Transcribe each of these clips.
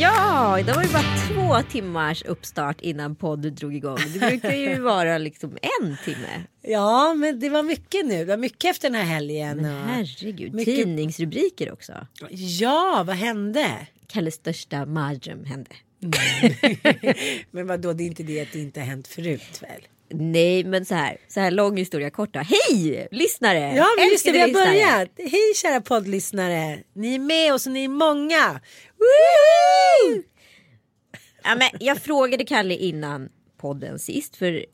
Ja, det var ju bara 2 timmars uppstart innan podden drog igång. Det brukar ju vara liksom 1 timme. Ja, men det var mycket nu. Det var mycket efter den här helgen. Men herregud, mycket... tidningsrubriker också. Ja, vad hände? Kalles största mardröm hände. Men vadå, det är inte det att det inte har hänt förut väl? Nej, men så här lång historia korta. Hej, lyssnare! Ja, men just det, vi har börjat. Hej, kära poddlyssnare. Ni är med oss och ni är många. Woohoo! Ja, men jag frågade Kalle innan podden sist, för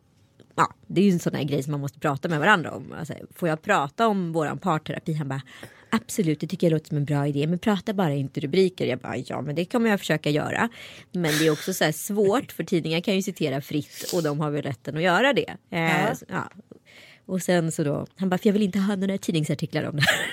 ja, det är ju en sån här grej som man måste prata med varandra om. Alltså, får jag prata om våran parterapi? Han bara, absolut, det tycker jag låter som en bra idé, men prata bara inte rubriker. Jag bara, ja, men det kommer jag försöka göra. Men det är också så här svårt, för tidningar kan ju citera fritt och de har väl rätten att göra det. Ja. Ja. Och sen så då, han bara, för jag vill inte ha några tidningsartiklar om det här.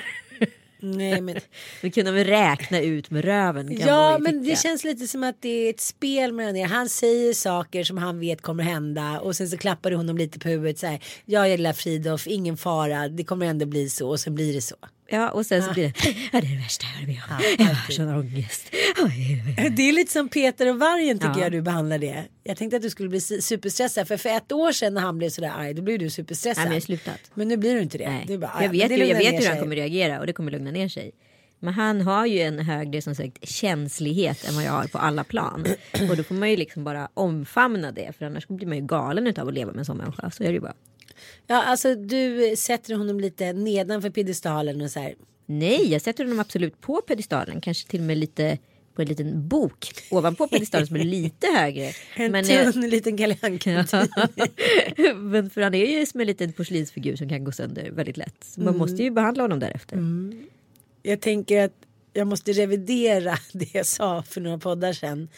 Nej, men vi kunde väl räkna ut med röven. Ja, men det känns lite som att det är ett spel mellan er. Han säger saker som han vet kommer hända, och sen så klappar hon dem lite på huvudet så här, jag gillar Fridolf, ingen fara, det kommer ändå bli så, och sen blir det så. Ja, och sen så blir det, ja, det är det värsta jag har med om. Ja, jag har sån ångest. Det är lite som Peter och vargen, tycker jag du behandlar det. Jag tänkte att du skulle bli superstressad, för 1 år sedan när han blev sådär arg, då blev du superstressad. Nej, men jag har slutat. Men nu blir du inte det. Nej. Du bara, aj, jag vet hur han kommer reagera, och det kommer lugna ner sig. Men han har ju en högre, som sagt, känslighet än vad jag har på alla plan. Och då får man ju liksom bara omfamna det, för annars blir man ju galen utav att leva med en sån människa. Så är det ju bara. Ja, alltså du sätter honom lite nedanför pedestalen och så här. Nej, jag sätter honom absolut på pedestalen. Kanske till och med lite på en liten bok ovanpå pedestalen som är lite högre. En tunn liten galjanka. Men för han är ju som en liten porslinsfigur som kan gå sönder väldigt lätt. Så man måste ju behandla honom därefter. Mm. Jag tänker att jag måste revidera det jag sa för några poddar sen.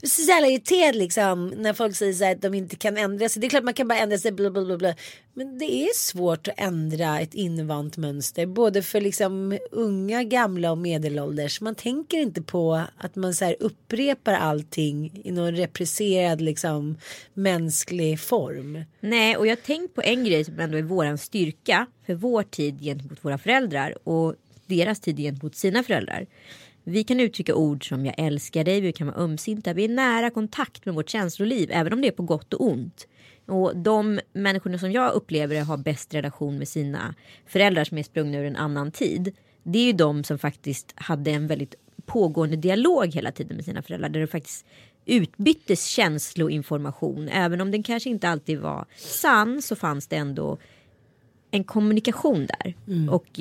Det är så jävla irriterad liksom, när folk säger så här att de inte kan ändra sig. Det är klart man kan bara ändra sig, blablabla. Men det är svårt att ändra ett invant mönster, både för liksom unga, gamla och medelålders. Man tänker inte på att man så här upprepar allting i någon represserad liksom mänsklig form. Nej, och jag tänkt på en grej som ändå är våran styrka för vår tid gentemot våra föräldrar och deras tid gentemot sina föräldrar. Vi kan uttrycka ord som jag älskar dig, vi kan vara ömsinta, vi är nära kontakt med vårt känsloliv, även om det är på gott och ont. Och de människorna som jag upplever har bäst relation med sina föräldrar som är sprungna ur en annan tid, det är ju de som faktiskt hade en väldigt pågående dialog hela tiden med sina föräldrar, där det faktiskt utbyttes känsloinformation. Även om den kanske inte alltid var sann, så fanns det ändå en kommunikation där. Och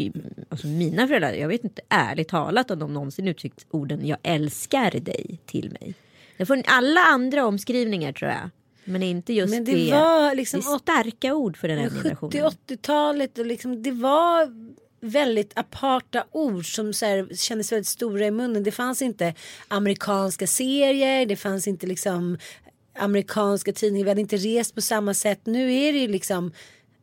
alltså, mina föräldrar, jag vet inte ärligt talat om de någonsin uttryckt orden jag älskar dig till mig. Jag får alla andra omskrivningar tror jag, men inte just men det var liksom det starka ord för den här generationen. 70-80-talet och liksom, det var väldigt aparta ord som så här, kändes väldigt stora i munnen. Det fanns inte amerikanska serier, det fanns inte liksom amerikanska tidningar. Vi hade inte rest på samma sätt. Nu är det ju liksom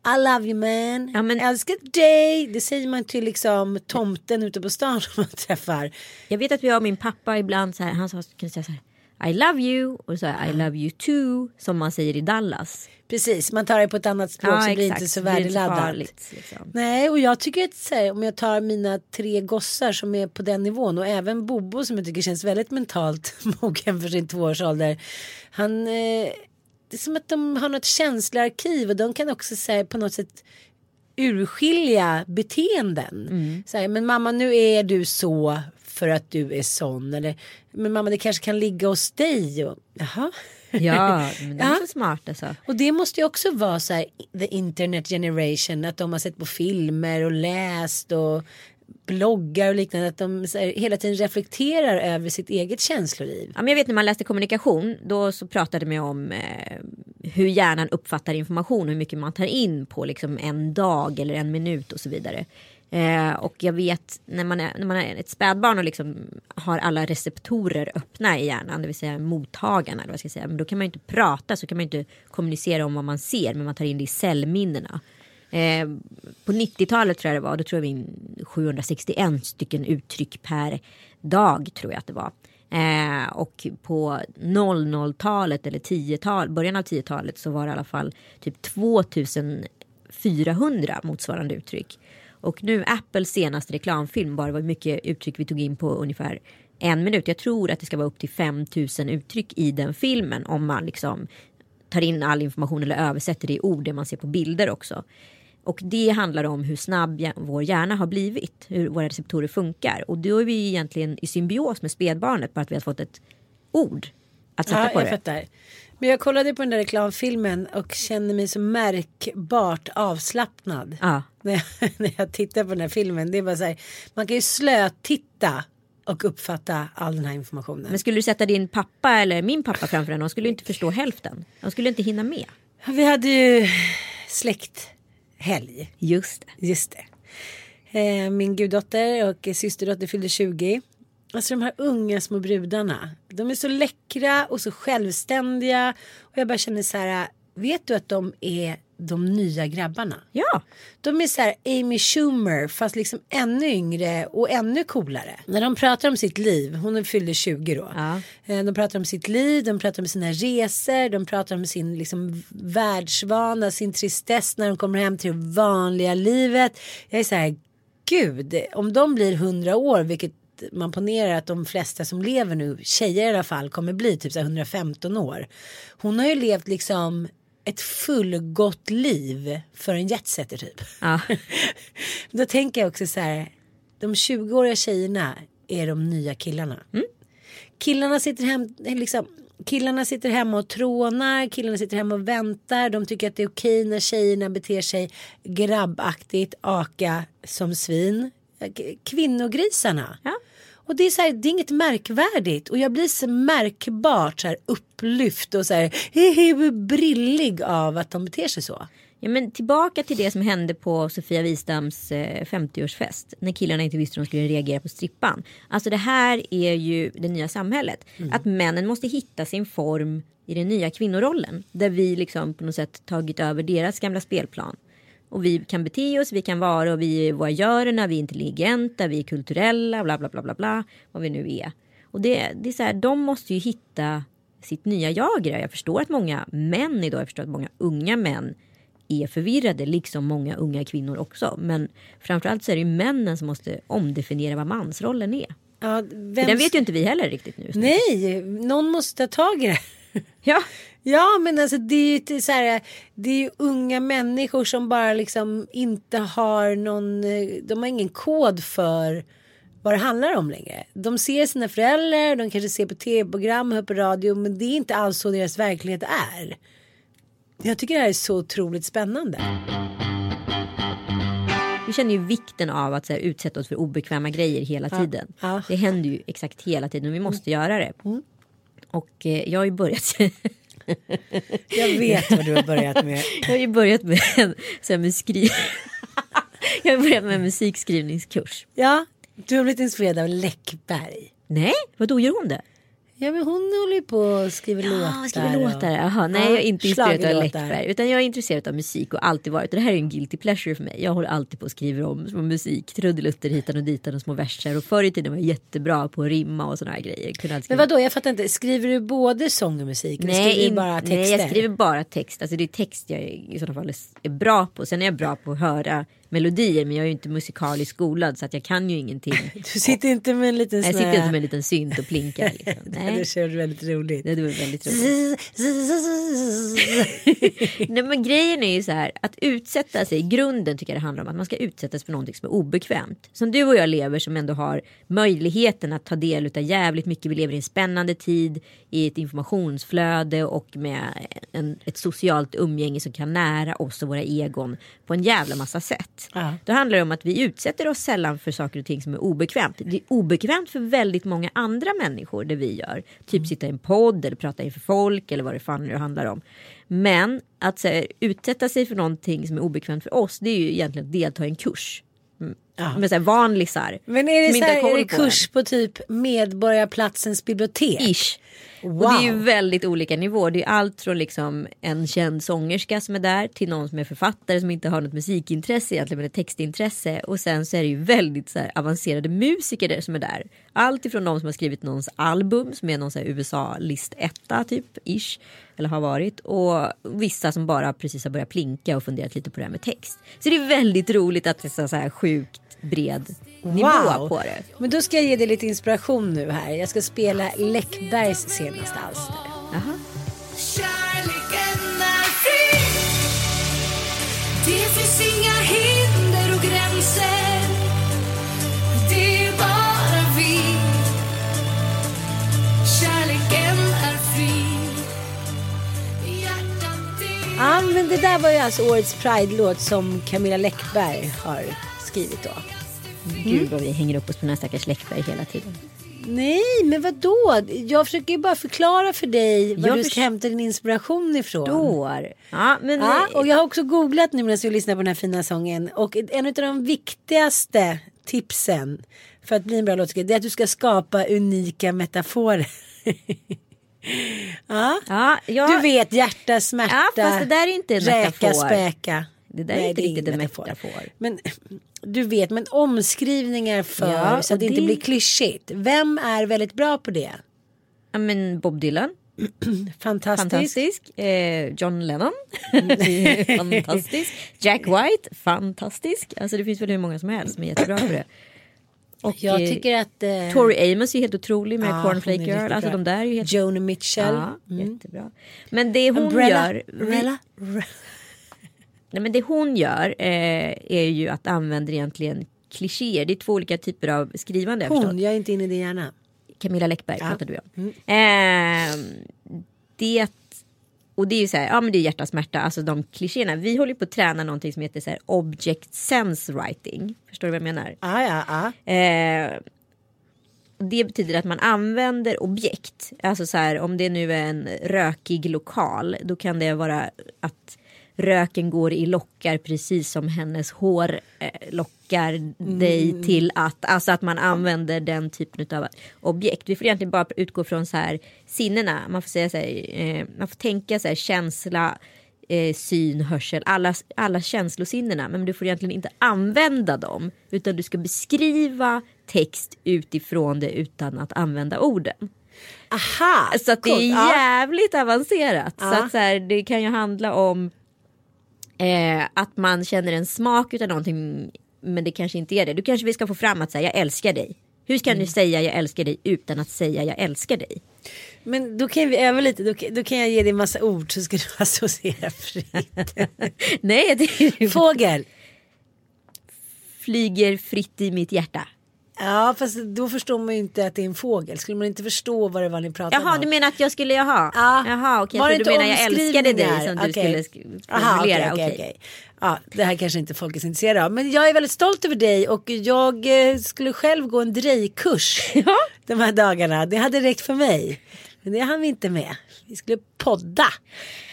I love you man, ja, men, älskar dig. Det säger man till liksom tomten ute på stan som man träffar. Jag vet att jag och min pappa ibland så här, han sa, kunde säga så här, I love you. Och så här, I love you too, som man säger i Dallas. Precis, man tar det på ett annat språk, ja, så exakt. Blir inte så värdeladdat liksom. Nej, och jag tycker att så här, om jag tar mina tre gossar som är på den nivån, och även Bobo som jag tycker känns väldigt mentalt mogen för sin 2-årsålder. Han... det är som att de har något känsloarkiv, och de kan också säga på något sätt urskilja beteenden. Mm. Så här, men mamma, nu är du så för att du är sån. Eller, men mamma, det kanske kan ligga hos dig. Och, jaha. Ja, men det är så smart alltså. Och det måste ju också vara så här, the internet generation, att de har sett på filmer och läst och bloggar och liknande, att de så här, hela tiden reflekterar över sitt eget känsloliv. Ja, men jag vet när man läste kommunikation, då så pratade man om hur hjärnan uppfattar information, hur mycket man tar in på liksom en dag eller en minut och så vidare. Och jag vet när man är ett spädbarn och liksom har alla receptorer öppna i hjärnan, det vill säga mottagarna eller vad ska jag säga, men då kan man ju inte prata, så kan man inte kommunicera om vad man ser, men man tar in det i cellminnena. På 90-talet tror jag det var, då tror jag vi 761 stycken uttryck per dag tror jag att det var. Och på 00-talet eller 10-talet, början av 10-talet, så var det i alla fall typ 2400 motsvarande uttryck. Och nu Apples senaste reklamfilm var mycket uttryck vi tog in på ungefär en minut. Jag tror att det ska vara upp till 5000 uttryck i den filmen, om man liksom tar in all information eller översätter det i ord, det man ser på bilder också. Och det handlar om hur snabb vår hjärna har blivit, hur våra receptorer funkar. Och då är vi egentligen i symbios med spädbarnet, bara att vi har fått ett ord att sätta på det. Ja, jag fattar. Men jag kollade på den där reklamfilmen och kände mig så märkbart avslappnad när jag tittar på den här filmen. Det är bara så här, man kan ju slötitta och uppfatta all den här informationen. Men skulle du sätta din pappa eller min pappa framför den, de skulle ju inte förstå hälften. De skulle inte hinna med. Vi hade ju släkt. Helg. Just det. Min guddotter och systerdotter fyllde 20. Alltså de här unga små brudarna, de är så läckra och så självständiga. Och jag bara känner så här, vet du att de är de nya grabbarna? Ja. De är så här Amy Schumer, fast liksom ännu yngre och ännu coolare. När de pratar om sitt liv, hon fyllde 20 då. Ja. De pratar om sitt liv, de pratar om sina resor, de pratar om sin liksom världsvana, sin tristess när de kommer hem till det vanliga livet. Jag är så här, gud, om de blir 100 år, vilket man ponerar att de flesta som lever nu, tjejer i alla fall, kommer bli typ så här 115 år. Hon har ju levt liksom ett fullgott liv för en jetsetter typ. Ja. Då tänker jag också så här, de 20-åriga tjejerna är de nya killarna. Mm. Killarna sitter hemma och trånar, killarna sitter hemma och väntar. De tycker att det är okej när tjejerna beter sig grabbaktigt, aka som svin. Kvinnogrisarna. Ja. Och det är så här, det är inget märkvärdigt. Och jag blir så märkbart så här upplyft och så här brillig av att de beter sig så. Ja, men tillbaka till det som hände på Sofia Wistams 50-årsfest, när killarna inte visste hur de skulle reagera på strippan. Alltså det här är ju det nya samhället. Mm. Att männen måste hitta sin form i den nya kvinnorollen, där vi liksom på något sätt tagit över deras gamla spelplan. Och vi kan bete oss, vi kan vara, och vi är voyörerna, vi är intelligenta, vi är kulturella, bla bla bla bla bla, vad vi nu är. Och det är så här, de måste ju hitta sitt nya jag. Jag förstår att många män idag, jag förstår att många unga män är förvirrade, liksom många unga kvinnor också. Men framförallt så är det ju männen som måste omdefiniera vad mansrollen är. Ja, för den vet ju inte vi heller riktigt nu. Nej, någon måste ta tag i det. Ja. Ja, men alltså det är ju unga människor som bara liksom inte har någon, de har ingen kod för vad det handlar om längre. De ser sina föräldrar, de kanske ser på tv-program, hör på radio, men det är inte alls så deras verklighet är. Jag tycker det här är så otroligt spännande. Vi känner ju vikten av att så här, utsätta oss för obekväma grejer hela tiden. Ja. Det händer ju exakt hela tiden och vi måste göra det. Mm. Och jag har ju börjat... Jag vet vad du har börjat med. Jag har ju börjat med en musikskrivningskurs. Ja, du har blivit inspirerad av Läckberg. Nej, vadå, gör hon det? Ja, men hon håller ju på och skriver låtar. Ja, skriver låtar. Jaha, nej, jag är inte intresserad av Läckberg. Utan jag är intresserad av musik och alltid varit. Och det här är en guilty pleasure för mig. Jag håller alltid på och skriver om små musik. Truddelutter hitan och ditan och små verser. Och förr i tiden var jag jättebra på att rimma och såna här grejer. Men vadå, jag fattar inte. Skriver du både sång och musik? Nej, skriver du bara texter? Nej, jag skriver bara text. Alltså det är text jag i sådana fall är bra på. Sen är jag bra på att höra melodier, men jag är ju inte musikalisk skolad så att jag kan ju ingenting. Du sitter inte med en liten sån här... Jag sitter inte med en liten synt och plinkar liksom. Nej. Det känns väldigt roligt. Det var väldigt roligt. Nej, men grejen är ju så här, att utsätta sig, i grunden tycker jag det handlar om att man ska utsättas för någonting som är obekvämt. Som du och jag lever, som ändå har möjligheten att ta del av jävligt mycket. Vi lever i en spännande tid, i ett informationsflöde och med ett socialt umgänge som kan nära oss och våra egon på en jävla massa sätt. Ja. Då handlar det om att vi utsätter oss sällan för saker och ting som är obekvämt. Det är obekvämt för väldigt många andra människor det vi gör. Typ sitta i en podd eller prata inför folk eller vad det fan det handlar om. Men att så här, utsätta sig för någonting som är obekvämt för oss, det är ju egentligen att delta i en kurs. Ja. Med så här vanlisar. Men är det, så här, är det kurs på typ Medborgarplatsens bibliotek? Ish. Wow. Och det är ju väldigt olika nivåer. Det är allt från liksom en känd sångerska som är där till någon som är författare som inte har något musikintresse egentligen, men ett textintresse. Och sen så är det ju väldigt så här avancerade musiker där som är där. Allt ifrån de som har skrivit någons album som är någon så här USA-listetta typ, ish, eller har varit. Och vissa som bara precis har börjat plinka och funderat lite på det här med text. Så det är väldigt roligt att det är så här sjukt bred nivå på det. Men då ska jag ge dig lite inspiration nu här. Jag ska spela Läckbergs senaste alster. Aha. Kärleken är fri. Det finns inga hinder och gränser. Det är bara vi. Kärleken är fri. Ja, men det där var ju alltså årets Pride-låt som Camilla Läckberg har skrivit då. Gud vad vi hänger upp oss på den här stackars Läckberg hela tiden. Nej, men vadå? Jag försöker ju bara förklara för dig var du ska hämta din inspiration ifrån. Ja, men ja, och jag har också googlat nu när jag lyssnar på den här fina sången. Och en av de viktigaste tipsen för att bli en bra låtskrivare är att du ska skapa unika metaforer. Ja. Du vet, hjärta, smärta, fast det där är inte en metafor. Räka, späka. Det där är inte riktigt en metafor. Men du vet, men omskrivningar för så att det inte blir klyschigt. Vem är väldigt bra på det? Ja, men Bob Dylan. Fantastisk. John Lennon. Fantastisk. Jack White. Fantastisk. Alltså det finns väl hur många som helst som är jättebra på det. Och jag tycker att Tori Amos är helt otrolig med Cornflake Girl. Alltså de där är ju helt... Joan Mitchell. Jättebra. Men det hon gör... Nej, men det hon gör är ju att använda egentligen klichéer. Det är två olika typer av skrivande. Jag är inte inne i din hjärna. Camilla Läckberg pratar du om. Och det är ju så här, ja men det är hjärta, smärta, alltså de klichéerna. Vi håller på att träna någonting som heter så här object sense writing. Förstår du vad jag menar? Ja. Det betyder att man använder objekt. Alltså så här, om det nu är en rökig lokal, då kan det vara att röken går i lockar precis som hennes hår lockar dig till att... Alltså att man använder den typen av objekt. Vi får egentligen bara utgå från så här sinnena. Man får säga så här, man får tänka så här känsla, syn, hörsel. Alla känslosinnena. Men du får egentligen inte använda dem. Utan du ska beskriva text utifrån det utan att använda orden. Aha! Så att det är jävligt avancerat. Så att så här, det kan ju handla om... att man känner en smak utav någonting, men det kanske inte är det. Du kanske vi ska få fram att säga jag älskar dig. Hur ska du säga jag älskar dig utan att säga jag älskar dig? Men då kan vi öva lite. Då kan jag ge dig en massa ord så ska du associera fritt. Nej, det är ju... Fågel flyger fritt i mitt hjärta. Ja, fast då förstår man ju inte att det är en fågel. Skulle man inte förstå vad det var ni pratade om? Jaha, du menar att jag skulle Jaha, okej, du menar jag älskade dig som du skulle formulera. Okej. Ja, det här kanske inte folk är intresserade av. Men jag är väldigt stolt över dig. Och jag skulle själv gå en drejkurs de här dagarna. Det hade räckt för mig. Men det hann vi inte med. Vi skulle podda.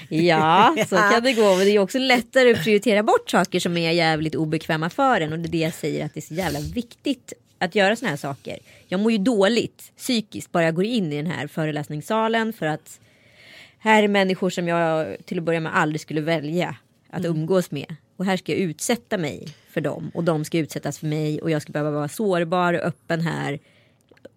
Ja, så kan det gå. Men det är också lättare att prioritera bort saker som är jävligt obekväma för en. Och det är det jag säger att det är så jävla viktigt att göra såna här saker. Jag mår ju dåligt psykiskt bara jag går in i den här föreläsningssalen, för att här är människor som jag till att börja med aldrig skulle välja att umgås med. Och här ska jag utsätta mig för dem, och de ska utsättas för mig, och jag ska behöva vara sårbar och öppen här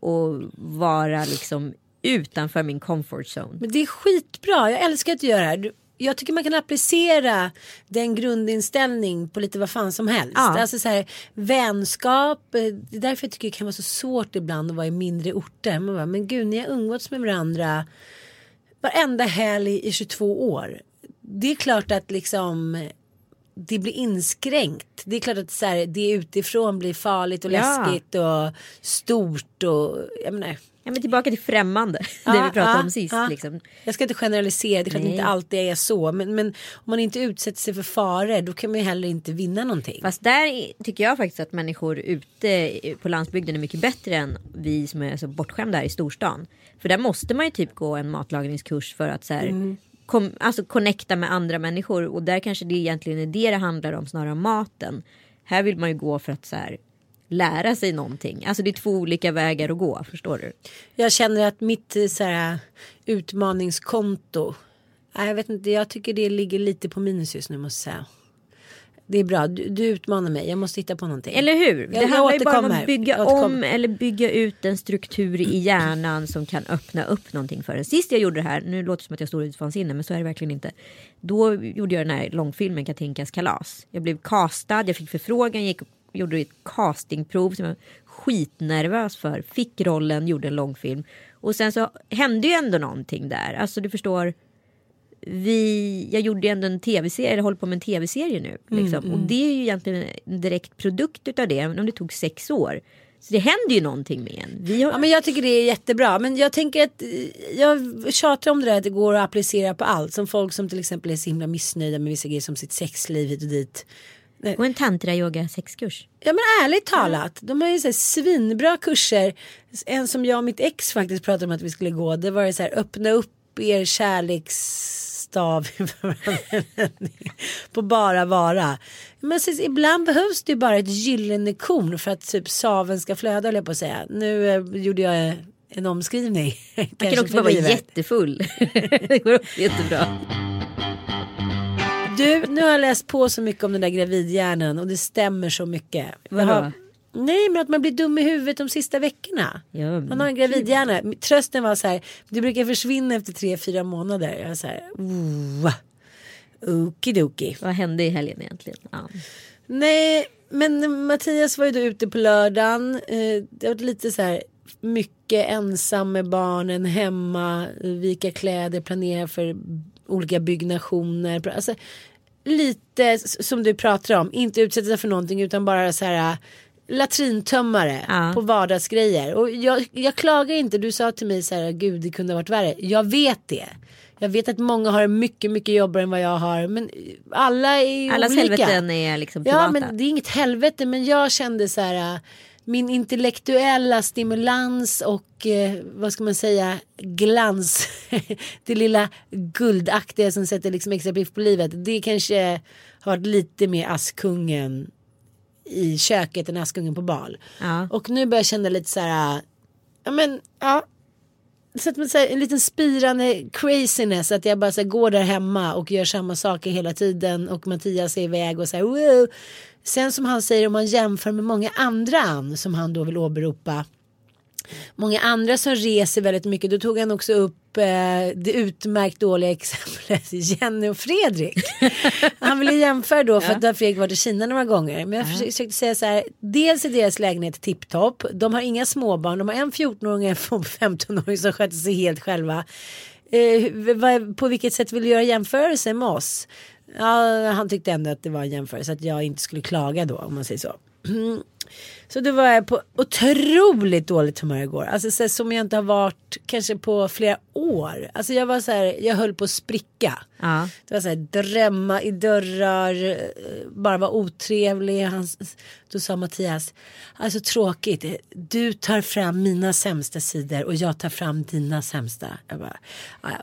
och vara liksom utanför min comfort zone. Men det är skitbra, jag älskar att du gör det här. Jag tycker man kan applicera den grundinställning på lite vad fan som helst. Ja. Alltså så här, vänskap. Det är därför jag tycker det kan vara så svårt ibland att vara i mindre orter. Man bara, men gud, ni har umgåtts med varandra varenda helg i 22 år. Det är klart att liksom det blir inskränkt. Det är klart att så här, det utifrån blir farligt och läskigt och stort och jag menar. Ja, men tillbaka till främmande, det vi pratade om sist. Liksom. Jag ska inte generalisera, det är klart att det inte alltid är så. Men om man inte utsätter sig för faror, då kan man ju heller inte vinna någonting. Fast där tycker jag faktiskt att människor ute på landsbygden är mycket bättre än vi som är så bortskämda här i storstan. För där måste man ju typ gå en matlagningskurs för att så här, alltså connecta med andra människor. Och där kanske det egentligen är det handlar om, snarare om maten. Här vill man ju gå för att så här lära sig någonting. Alltså det är två olika vägar att gå, förstår du? Jag känner att mitt så här, utmaningskonto, jag vet inte, jag tycker det ligger lite på minus just nu, måste jag säga. Det är bra, du utmanar mig, jag måste hitta på någonting. Eller hur? Det handlar ju bara om att bygga om eller bygga ut en struktur i hjärnan som kan öppna upp någonting för en. Sist jag gjorde det här, nu låter det som att jag stod utfansinne, men så är det verkligen inte. Då gjorde jag den här långfilmen Katinkas kalas. Jag blev castad, jag fick förfrågan, gick upp, gjorde ett castingprov som jag var skitnervös för. Fick rollen, gjorde en långfilm. Och sen så hände ju ändå någonting där. Alltså du förstår, jag gjorde ju ändå en tv-serie, eller håller på med en tv-serie nu. Liksom. Och det är ju egentligen en direkt produkt utav det, även om det tog 6 år. Så det händer ju någonting med en. Ja, men jag tycker det är jättebra. Men jag tänker att jag tjatar om det där att det går att applicera på allt. Som folk som till exempel är så himla missnöjda med vissa grejer som sitt sexliv hit och dit. Och en tantra-yoga-sexkurs. Ja, men ärligt talat, de har ju så här svinbra kurser. En som jag och mitt ex faktiskt pratade om att vi skulle gå, det var ju så här, öppna upp er kärleksstav på bara vara. Men så, ibland behövs det ju bara ett gyllene korn för att typ saven ska flöda, eller på att säga. Nu gjorde jag en omskrivning. Man kan också bara vara jättefull. Det går också jättebra. Du, nu har jag läst på så mycket om den där gravidhjärnan, och det stämmer så mycket. Nej, men att man blir dum i huvudet de sista veckorna. Ja, man har en gravidhjärna. Trösten var så här, det brukar försvinna efter 3-4 månader. Jag var så här, okidoki. Vad hände i helgen egentligen? Ja. Nej, men Mattias var ju då ute på lördagen. Det var lite så här, mycket ensam med barnen hemma, vika kläder, planera för olika byggnationer, alltså, lite som du pratar om, inte utsätta sig för någonting utan bara så här latrintömmare på vardagsgrejer. Och jag klagar inte, du sa till mig så här, gud det kunde ha varit värre. Jag vet det. Jag vet att många har mycket, mycket jobbare än vad jag har, men alla är ju olika. Helveten är liksom privata. Ja, men det är inget helvete, men jag kände så här, min intellektuella stimulans och vad ska man säga, glans, det lilla guldaktiga som sätter liksom extra piff på livet, det kanske har varit lite mer askungen i köket än askungen på bal. Ja. Och nu börjar jag känna lite så här, så att man säger en liten spirande craziness, att jag bara så här, går där hemma och gör samma saker hela tiden, och Mattias är iväg och så här, wow. Sen som han säger, om man jämför med många andra som han då vill åberopa, många andra som reser väldigt mycket, då tog han också upp det utmärkt dåliga exemplet Jenny och Fredrik. Han ville jämföra då för att Fredrik varit i Kina några gånger. Men jag försökte säga så här, dels är deras lägenhet tipptopp, de har inga småbarn, de har en 14-åring och en 15-åring som sköter sig helt själva. På vilket sätt vill du göra jämförelse med oss? Ja, han tyckte ändå att det var en jämförelse, att jag inte skulle klaga då, om man säger så. Så det var jag på otroligt dåligt humör igår. Alltså så här, som jag inte har varit kanske på flera år. Alltså jag var så här, jag höll på att spricka. Det var så här, drämma i dörrar, bara var otrevlig. Då sa Mattias, alltså tråkigt, du tar fram mina sämsta sidor och jag tar fram dina sämsta. Jag bara,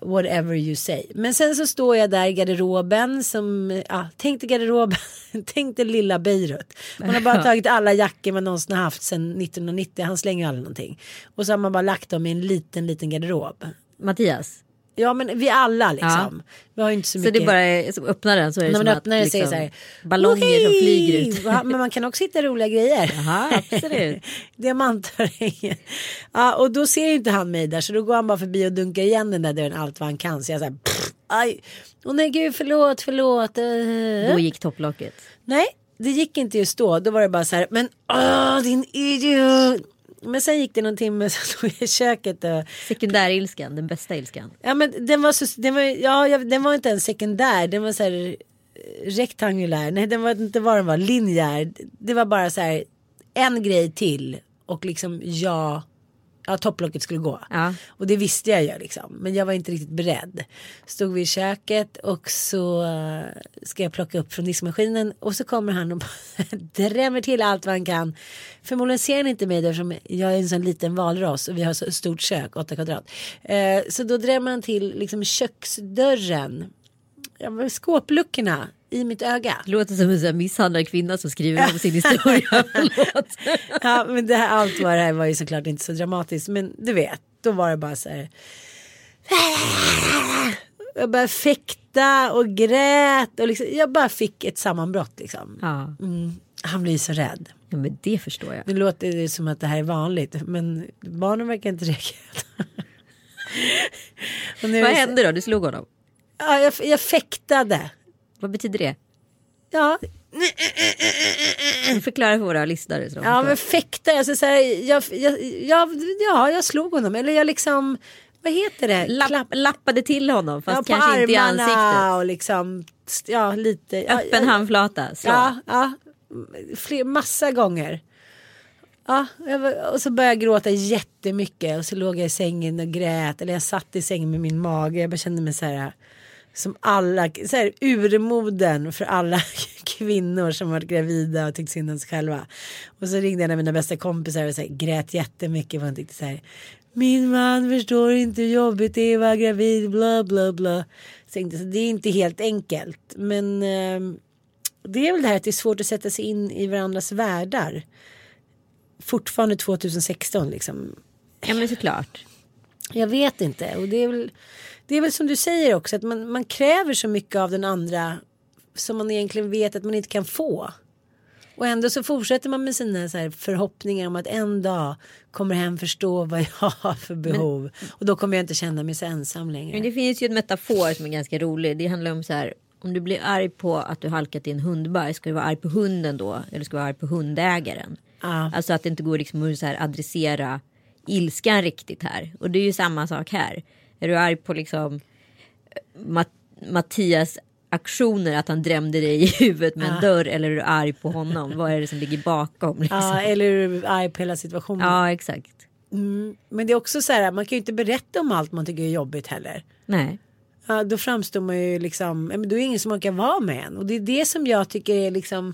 whatever you say. Men sen så står jag där i garderoben, som, tänkte garderoben, tänkte lilla Beirut. Man har bara tagit alla jackor jackor man någonsin har haft sedan 1990. Han slänger aldrig någonting. Och så har man bara lagt dem i en liten garderob. Mattias? Ja, men vi alla liksom. Ja. Vi har ju inte så mycket. Så det är bara öppnar den så är det. När man öppnar den liksom, så är det så här, ballonger som flyger ut. Ja, men man kan också hitta roliga grejer. Jaha, absolut. Diamantörringen. Ja, och då ser ju inte han mig där, så då går han bara förbi och dunkar igen den där dörren allt vad han kan. Så jag säger, aj. Och nej gud, förlåt. Då gick topplocket. Nej, det gick inte just då. Då var det bara så här, men din idiot. Men sen gick det någon timme så stod jag i köket och... Sekundärilskan, den bästa ilskan. Ja, men den var så... den var inte en sekundär. Den var så här rektangulär. Nej, den var inte vad den var. Linjär. Det var bara så här en grej till. Och liksom topplocket skulle gå. Ja. Och det visste jag liksom. Men jag var inte riktigt beredd. Stod vi i köket och så ska jag plocka upp från diskmaskinen. Och så kommer han och bara drämmer till allt vad han kan. Förmodligen ser han inte mig eftersom jag är en sån liten valras. Och vi har så stort kök, 8 kvadrat. Så då drämmer han till liksom köksdörren. Skåpluckorna. I mitt öga. Låter som en misshandlad kvinna som skriver om sin historia. Ja, men det här, allt var det här var ju såklart inte så dramatiskt. Men du vet, då var det bara så här. Jag började fäkta och grät. Och liksom, jag bara fick ett sammanbrott liksom. Ja. Mm, han blir så rädd. Ja, men det förstår jag. Nu låter det som att det här är vanligt. Men barnen verkar inte reagera. Vad hände då? Du slog honom? Ja, jag fäktade. Vad betyder det? Ja. Förklara för våra lyssnare. Ja, men fäkta. Alltså, så här, jag slog honom. Eller jag liksom, vad heter det? Lappade till honom, fast på kanske inte i ansiktet. Och liksom, lite. Öppen handflata. Så. Ja. Massa gånger. Ja, och så började jag gråta jättemycket. Och så låg jag i sängen och grät. Eller jag satt i sängen med min mage. Jag bara kände mig så här... Som alla, så här, urmoden för alla kvinnor som varit gravida och tyckte synd om sig själva. Och så ringde jag mina bästa kompisar och så här, grät jättemycket. Och han tyckte så här, min man förstår inte hur jobbigt det är att vara gravid, bla bla bla. Så tänkte, så det är inte helt enkelt. Men det är väl det här att det är svårt att sätta sig in i varandras världar. Fortfarande 2016 liksom. Ja, men såklart. Jag vet inte, och det är väl som du säger också att man kräver så mycket av den andra som man egentligen vet att man inte kan få. Och ändå så fortsätter man med sina så här förhoppningar om att en dag kommer hen förstå vad jag har för behov. Och då kommer jag inte känna mig så ensam längre. Men det finns ju en metafor som är ganska rolig. Det handlar om så här, om du blir arg på att du halkat i en hundberg, ska du vara arg på hunden då? Eller ska du vara arg på hundägaren? Ah. Alltså att det inte går liksom att så här adressera ilskan riktigt här. Och det är ju samma sak här. Är du arg på liksom Mattias aktioner, att han drämde dig i huvudet med en dörr, eller är du arg på honom? Vad är det som ligger bakom liksom? Ja, eller är du arg på hela situationen? Ja, exakt. Mm. Men det är också så här, man kan ju inte berätta om allt man tycker är jobbigt heller. Nej. Ja, då framstår man ju liksom, men då är ingen som orkar vara med en. Och det är det som jag tycker är liksom,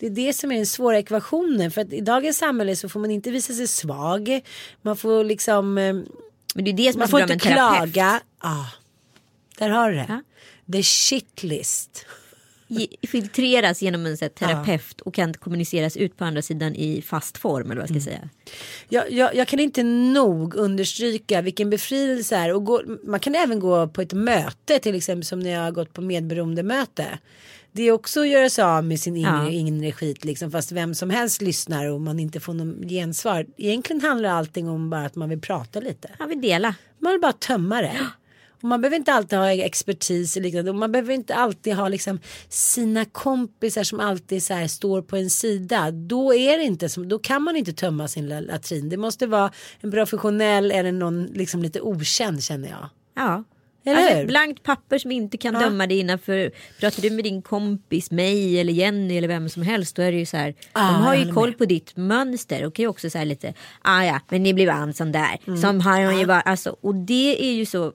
det är det som är den svåra ekvationen. För att i dagens samhälle så får man inte visa sig svag. Man får liksom... Men det är det som man får inte klaga. Ah, där har du det. Ja. The shit list. Filtreras genom en sån terapeut och kan inte kommuniceras ut på andra sidan i fast form, eller vad jag ska säga. Jag kan inte nog understryka vilken befrielse är. Och man kan även gå på ett möte, till exempel som när jag har gått på medberoendemöte. Det är också att göra sig av med sin inre skit liksom, fast vem som helst lyssnar och man inte får någon gensvar. Egentligen handlar allting om bara att man vill prata lite. Man vill dela. Man vill bara tömma det. Och man behöver inte alltid ha expertis och liknande. Och man behöver inte alltid ha liksom sina kompisar som alltid så här står på en sida. Då är det inte som, då kan man inte tömma sin latrin. Det måste vara en professionell eller någon liksom lite okänd, känner jag. Ja. Alltså ett blankt papper som inte kan döma dig innanför. Pratar du med din kompis, mig eller Jenny eller vem som helst, då är det ju så här, de har ju koll på ditt mönster och kan ju också säga lite, ja, men ni blev en sån där som har hon ju bara, alltså, och det är ju så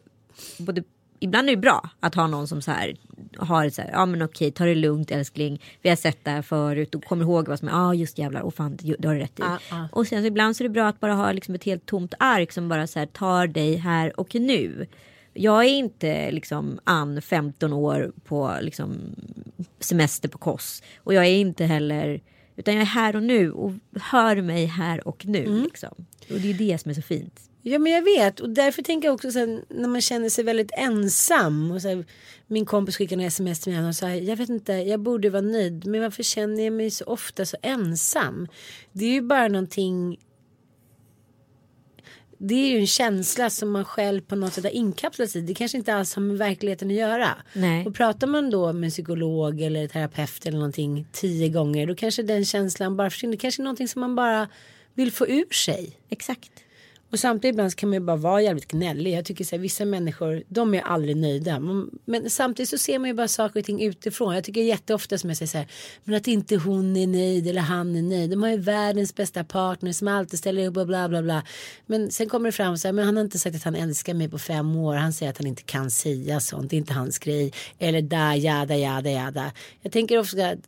både, ibland är det bra att ha någon som så här har så här, ja men okej, ta det lugnt älskling, vi har sett det här förut och kommer ihåg vad som är, ja just jävlar, och fan du har rätt i. Och sen så ibland så är det bra att bara ha liksom ett helt tomt ark som bara så här tar dig här och nu. Jag är inte liksom 15 år på liksom semester på Kos. Och jag är inte heller Utan jag är här och nu och hör mig här och nu. Mm. Liksom. Och det är det som är så fint. Ja, men jag vet. Och därför tänker jag också sen när man känner sig väldigt ensam. Och så här, min kompis skickade en sms till mig och sa, jag vet inte, jag borde vara nöjd. Men varför känner jag mig så ofta så ensam? Det är ju bara någonting... Det är ju en känsla som man själv på något sätt har inkapslat i. Det kanske inte alls har med verkligheten att göra. Nej. Och pratar man då med en psykolog eller terapeut eller någonting 10 gånger. Då kanske den känslan bara försvinner. Det kanske är någonting som man bara vill få ur sig. Exakt. Och samtidigt ibland kan man ju bara vara jävligt gnällig. Jag tycker så här, vissa människor, de är aldrig nöjda. Men samtidigt så ser man ju bara saker och ting utifrån. Jag tycker jätteofta som jag säger så här, men att inte hon är nöjd eller han är nöjd. De har ju världens bästa partner som alltid ställer upp och bla bla bla. Men sen kommer det fram så här, men han har inte sagt att han älskar mig på 5 år. Han säger att han inte kan säga sånt, det är inte hans grej. Eller där, jada, jada, jada. Jag tänker ofta att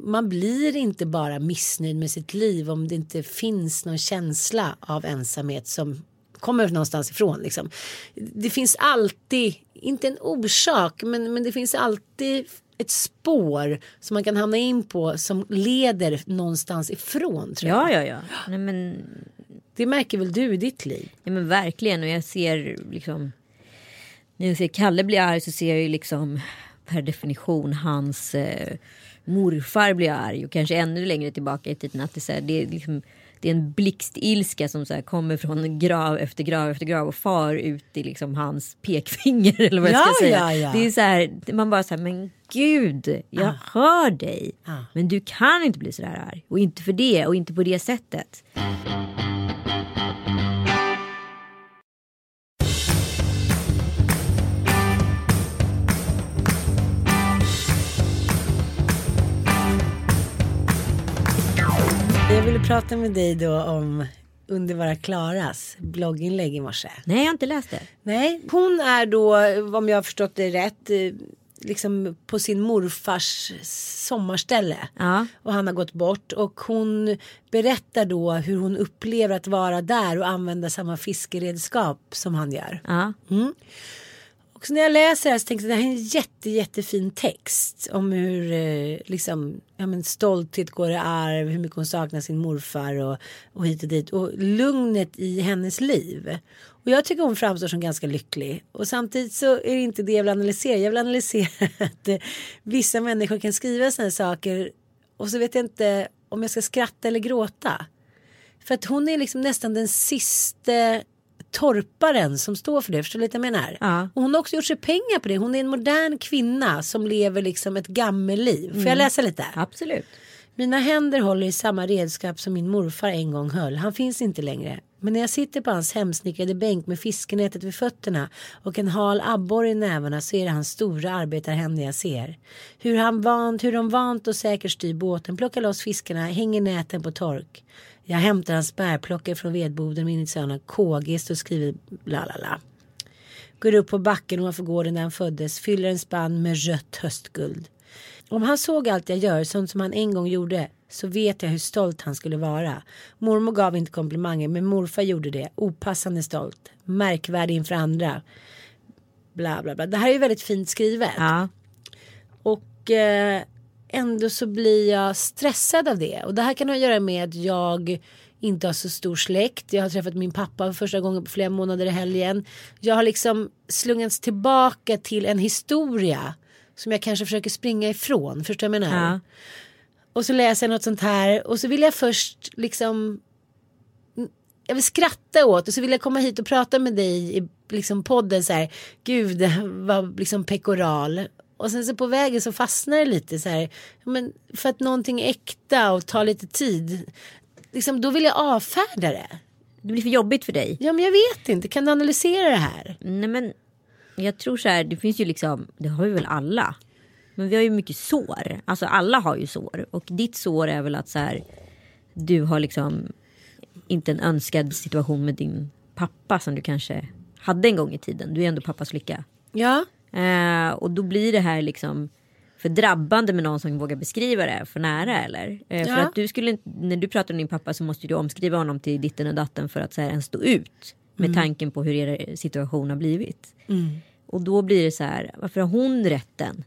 man blir inte bara missnöjd med sitt liv om det inte finns någon känsla av ensamhet som kommer någonstans ifrån. Liksom. Det finns alltid, inte en orsak, men det finns alltid ett spår som man kan hamna in på som leder någonstans ifrån, tror jag. Ja. Nej, men... Det märker väl du i ditt liv? Ja, men verkligen. Och jag ser liksom... När jag ser Kalle bli arg så ser jag ju liksom per definition hans... morfar blir arg och kanske ännu längre tillbaka i tiden, att det är liksom, det är en blixtilska som så här kommer från grav efter grav efter grav och far ut i liksom hans pekfinger eller vad jag ska säga. Ja. Det är så här, man bara så här, men gud, jag hör dig. Men du kan inte bli så där arg, och inte för det och inte på det sättet. Jag ville prata med dig då om Underbara Klaras blogginlägg i morse. Nej, jag har inte läst det. Nej, hon är då, om jag har förstått det rätt, liksom på sin morfars sommarställe. Ja. Och han har gått bort. Och hon berättar då hur hon upplever att vara där och använda samma fiskeredskap som han gör. Ja. Mm. Och så när jag läser det här så tänkte jag att det här är en jättefin text om hur liksom, ja, men stolthet går i arv, hur mycket hon saknar sin morfar och hit och dit. Och lugnet i hennes liv. Och jag tycker hon framstår som ganska lycklig. Och samtidigt så är det inte det jag vill analysera. Jag vill analysera att vissa människor kan skriva såna här saker och så vet jag inte om jag ska skratta eller gråta. För att hon är liksom nästan den sista... torparen som står för det, förstår lite vad jag menar. Ja. Och hon har också gjort sig pengar på det. Hon är en modern kvinna som lever liksom ett gammelliv. Får jag läsa lite? Absolut. Mina händer håller i samma redskap som min morfar en gång höll. Han finns inte längre. Men när jag sitter på hans hemsnickrade bänk med fiskenätet vid fötterna och en hal abbor i nävarna så är det hans stora arbetarhänder jag ser. Hur de vant och säkert styr båten, plockar loss fiskarna, hänger näten på tork. Jag hämtar hans bärplockare från vedboden med initialerna KGs och skriver lalala. Går upp på backen ovanför gården där han föddes, fyller en spann med rött höstguld. Om han såg allt jag gör, sånt som han en gång gjorde, så vet jag hur stolt han skulle vara. Mormor gav inte komplimanger, men morfar gjorde det. Opassande stolt. Märkvärdig inför andra. Bla bla bla. Det här är ju väldigt fint skrivet. Ja. Och... ändå så blir jag stressad av det. Och det här kan ha att göra med att jag inte har så stor släkt. Jag har träffat min pappa för första gången på flera månader i helgen. Jag har liksom slungats tillbaka till en historia som jag kanske försöker springa ifrån. Förstår jag menar? Ja. Och så läser jag något sånt här. Och så vill jag först liksom... Jag vill skratta åt och så vill jag komma hit och prata med dig i liksom podden så här. Gud, vad liksom pekoral... Och sen så på vägen så fastnar det lite så här, men för att någonting är äkta och tar lite tid. Liksom, då vill jag avfärda det. Det blir för jobbigt för dig. Ja, men jag vet inte. Kan du analysera det här? Nej, men jag tror så här, det finns ju liksom, det har ju väl alla. Men vi har ju mycket sår. Alltså alla har ju sår. Och ditt sår är väl att så här, du har liksom inte en önskad situation med din pappa som du kanske hade en gång i tiden. Du är ändå pappas lycka. Ja. Och då blir det här liksom för drabbande med någon som vågar beskriva det för nära, eller? För att du skulle inte, när du pratar med din pappa så måste du omskriva honom till ditten och datten för att så här, ens stå ut med tanken på hur er situation har blivit. Och då blir det så här, varför har hon rätten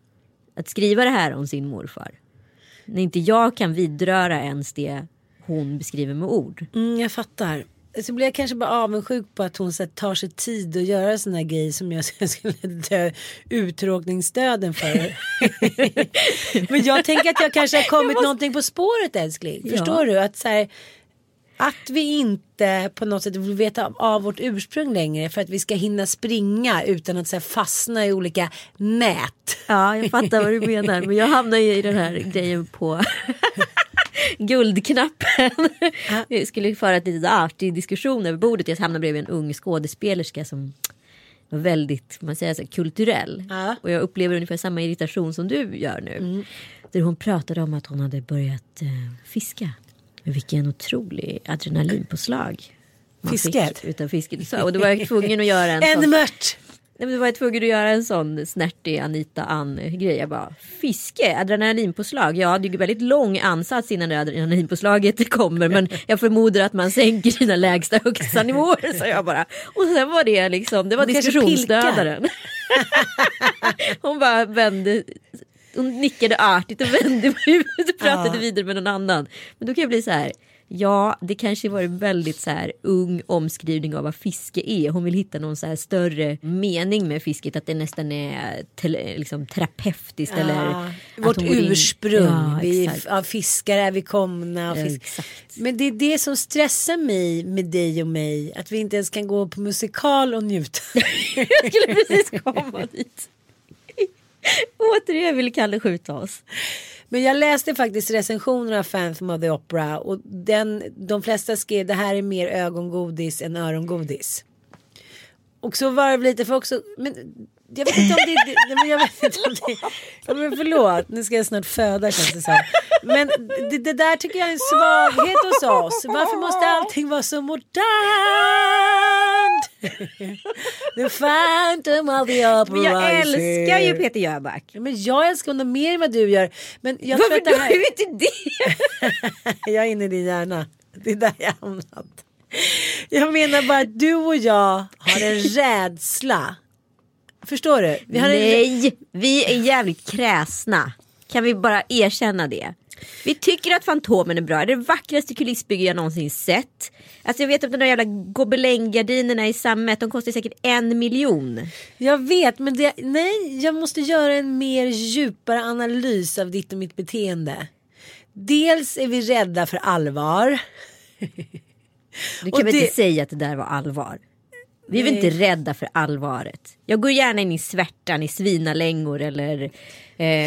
att skriva det här om sin morfar? när inte jag kan vidröra ens det hon beskriver med ord. Jag fattar. Så blir jag kanske bara avundsjuk på att hon så här, tar sig tid att göra såna här grejer som jag skulle dö uttråkningsdöden för. Men jag tänker att jag kanske har kommit någonting på spåret, älskling. Ja. Förstår du? Att, så här, att vi inte på något sätt vill veta av vårt ursprung längre för att vi ska hinna springa utan att så här, fastna i olika nät. Ja, jag fattar vad du menar. Men jag hamnar ju i den här grejen på... guldknappen. Vi skulle föra ett litet artig diskussion över bordet. Jag hamnade bredvid en ung skådespelerska som var väldigt, man säger så här, kulturell. Och jag upplever ungefär samma irritation som du gör nu. Där hon pratade om att hon hade börjat fiska. Vilken otrolig adrenalinpåslag. Fisket? Utan fisket. Och då var jag tvungen att göra en mört! Nej, men det var jag tvungen att göra en sån snärtig Anita Ann-grej. Jag bara, fiske, adrenalinpåslag. Ja, det är ju väldigt lång ansats innan det adrenalinpåslaget kommer. Men jag förmodar att man sänker sina lägsta högsta nivåer, så jag bara. Och sen var det liksom, det var diskussionsdödaren. Hon bara vände, hon nickade artigt och vände på huvudet och pratade vidare med någon annan. Men då kan jag bli så här... Ja, det kanske var en väldigt så här ung omskrivning av vad fiske är. Hon vill hitta någon så här större mening med fisket, att det nästan är liksom terapeutiskt eller vårt ursprung. Ja, vi av fiskare är vi komna av Men det är det som stressar mig med dig och mig, att vi inte ens kan gå på musikal och njuta. Jag skulle precis komma dit. Återigen vill Kalle skjuta oss. Men jag läste faktiskt recensioner av Phantom of the Opera, och de flesta skrev det här är mer ögongodis än örongodis. Och så var det lite för också, men jag vet inte om det, men jag vet inte om det. Men förlåt, nu ska jag snart föda, känns det så. Men det där tycker jag är en svaghet hos oss. Varför måste allting vara så modernt? The Phantom of the Opera. Men jag älskar ju Peter Jöback. Men jag älskar honom mer än vad du gör. Men jag varför tror att det här... du inte det? Jag är inne i din hjärna. Det är där jag hamnat. Jag menar bara att du och jag har en rädsla. Förstår du? Nej, vi är jävligt kräsna. Kan vi bara erkänna det? Vi tycker att Fantomen är bra. Det är det vackraste kulissbygge jag någonsin sett. Alltså jag vet att de där jävla gobelängardinerna i sammet, de kostar säkert 1 miljon. Jag vet, men jag måste göra en mer djupare analys av ditt och mitt beteende. Dels är vi rädda för allvar. Du kan väl inte säga att det där var allvar? Vi är väl inte rädda för allvaret. Jag går gärna in i svärtan, i svinalängor eller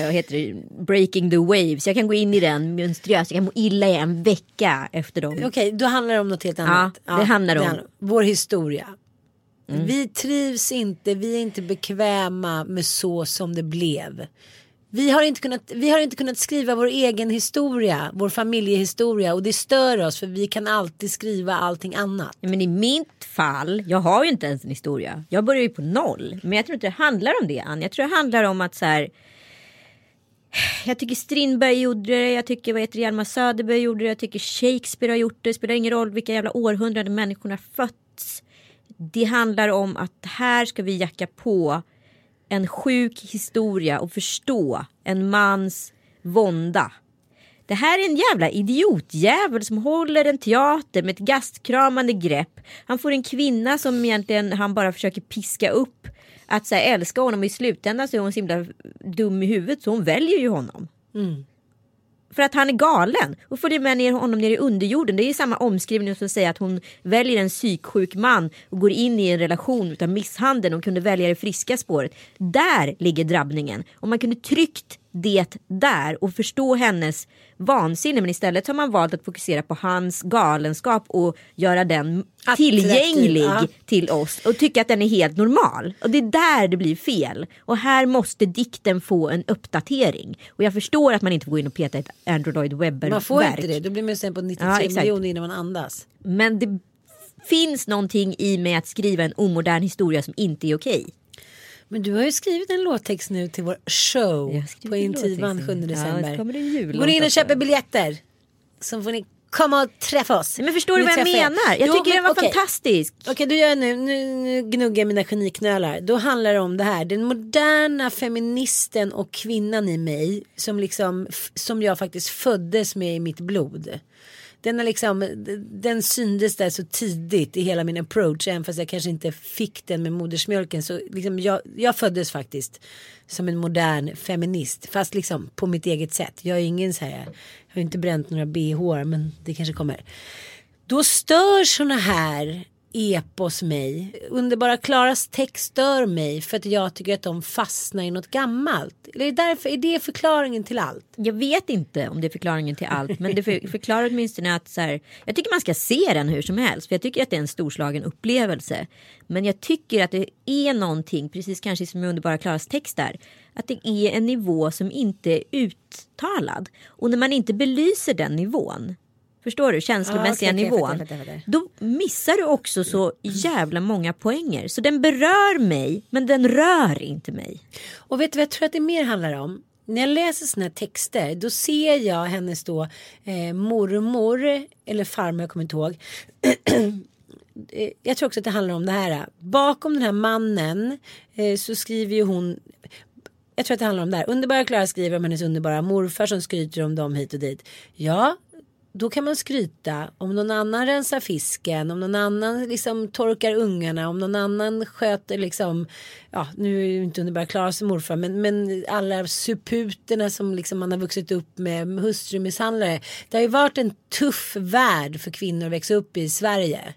vad heter det? Breaking the Waves. Jag kan gå in i den monströs. Jag kan må illa i en vecka efter dem. Okej, då handlar det om något helt annat. Ja, det handlar om vår historia. Vi trivs inte, vi är inte bekväma med så som det blev. Vi har inte kunnat skriva vår egen historia, vår familjehistoria, och det stör oss för vi kan alltid skriva allting annat. Men i mitt fall, jag har ju inte ens en historia. Jag börjar ju på noll. Men jag tror inte det handlar om det, Ann. Jag tror det handlar om att så här, jag tycker Strindberg gjorde det, jag tycker Hjalmar Söderberg gjorde det, jag tycker Shakespeare har gjort det. Det spelar ingen roll vilka jävla århundraden människorna fötts. Det handlar om att här ska vi jacka på en sjuk historia och förstå en mans vånda. Det här är en jävla idiotjävel som håller en teater med ett gastkramande grepp. Han får en kvinna som egentligen han bara försöker piska upp att så här, älska honom, och i slutändan så är hon så himla dum i huvudet så hon väljer ju honom. För att han är galen. Och får det med ner honom ner i underjorden. Det är ju samma omskrivning som att säga att hon väljer en psyksjuk man och går in i en relation utan misshandel. Hon kunde välja det friska spåret. Där ligger drabbningen. Om man kunde tryckt det där och förstå hennes vansinne. Men istället har man valt att fokusera på hans galenskap och göra den tillgänglig till oss. Och tycka att den är helt normal. Och det är där det blir fel. Och här måste dikten få en uppdatering. Och jag förstår att man inte får gå in och peta ett Andrew Lloyd Webber-verk. Man får inte det. Då blir man sen på 93 miljoner innan man andas. Men det finns någonting i mig att skriva en omodern historia som inte är okej. Men du har ju skrivit en låttext nu till vår show på Intiman 7 december. Ja, det kommer en jul. Går in och köper biljetter. Så får ni kom och träffa oss. Men förstår du vad jag menar? Jag tycker den var fantastisk. Okej, du gör nu gnuggar mina geniknölar. Då handlar det om det här. Den moderna feministen och kvinnan i mig som liksom som jag faktiskt föddes med i mitt blod. Den är liksom, den syndes där så tidigt i hela min approach, även fast jag kanske inte fick den med modersmjölken, så liksom jag föddes faktiskt som en modern feminist, fast liksom på mitt eget sätt. Jag är ingen så här, jag har inte bränt några BH, men det kanske kommer. Då stör såna här epos mig. Underbara Klaras text stör mig för att jag tycker att de fastnar i något gammalt. Eller är det förklaringen till allt? Jag vet inte om det är förklaringen till allt, men det förklarar åtminstone att så här, jag tycker man ska se den hur som helst, för jag tycker att det är en storslagen upplevelse. Men jag tycker att det är någonting, precis kanske som Underbara Klaras text där, att det är en nivå som inte är uttalad. Och när man inte belyser den nivån, förstår du, känslomässiga nivån, då missar du också så jävla många poänger. Så den berör mig, men den rör inte mig. Och vet du vad jag tror att det mer handlar om? När jag läser såna här texter, då ser jag hennes då mormor eller farmor, jag kommer inte ihåg. Jag tror också att det handlar om det här. Bakom den här mannen så skriver ju hon... Jag tror att det handlar om det här. Underbara Klara skriver om hennes underbara morfar som skryter om dem hit och dit. Ja, då kan man skryta om någon annan rensar fisken, om någon annan liksom torkar ungarna, om någon annan sköter liksom, ja, nu är ju inte Underbara Klara som morfar, men alla suputerna som liksom man har vuxit upp med hustrumisshandlare. Det har ju varit en tuff värld för kvinnor att växa upp i Sverige.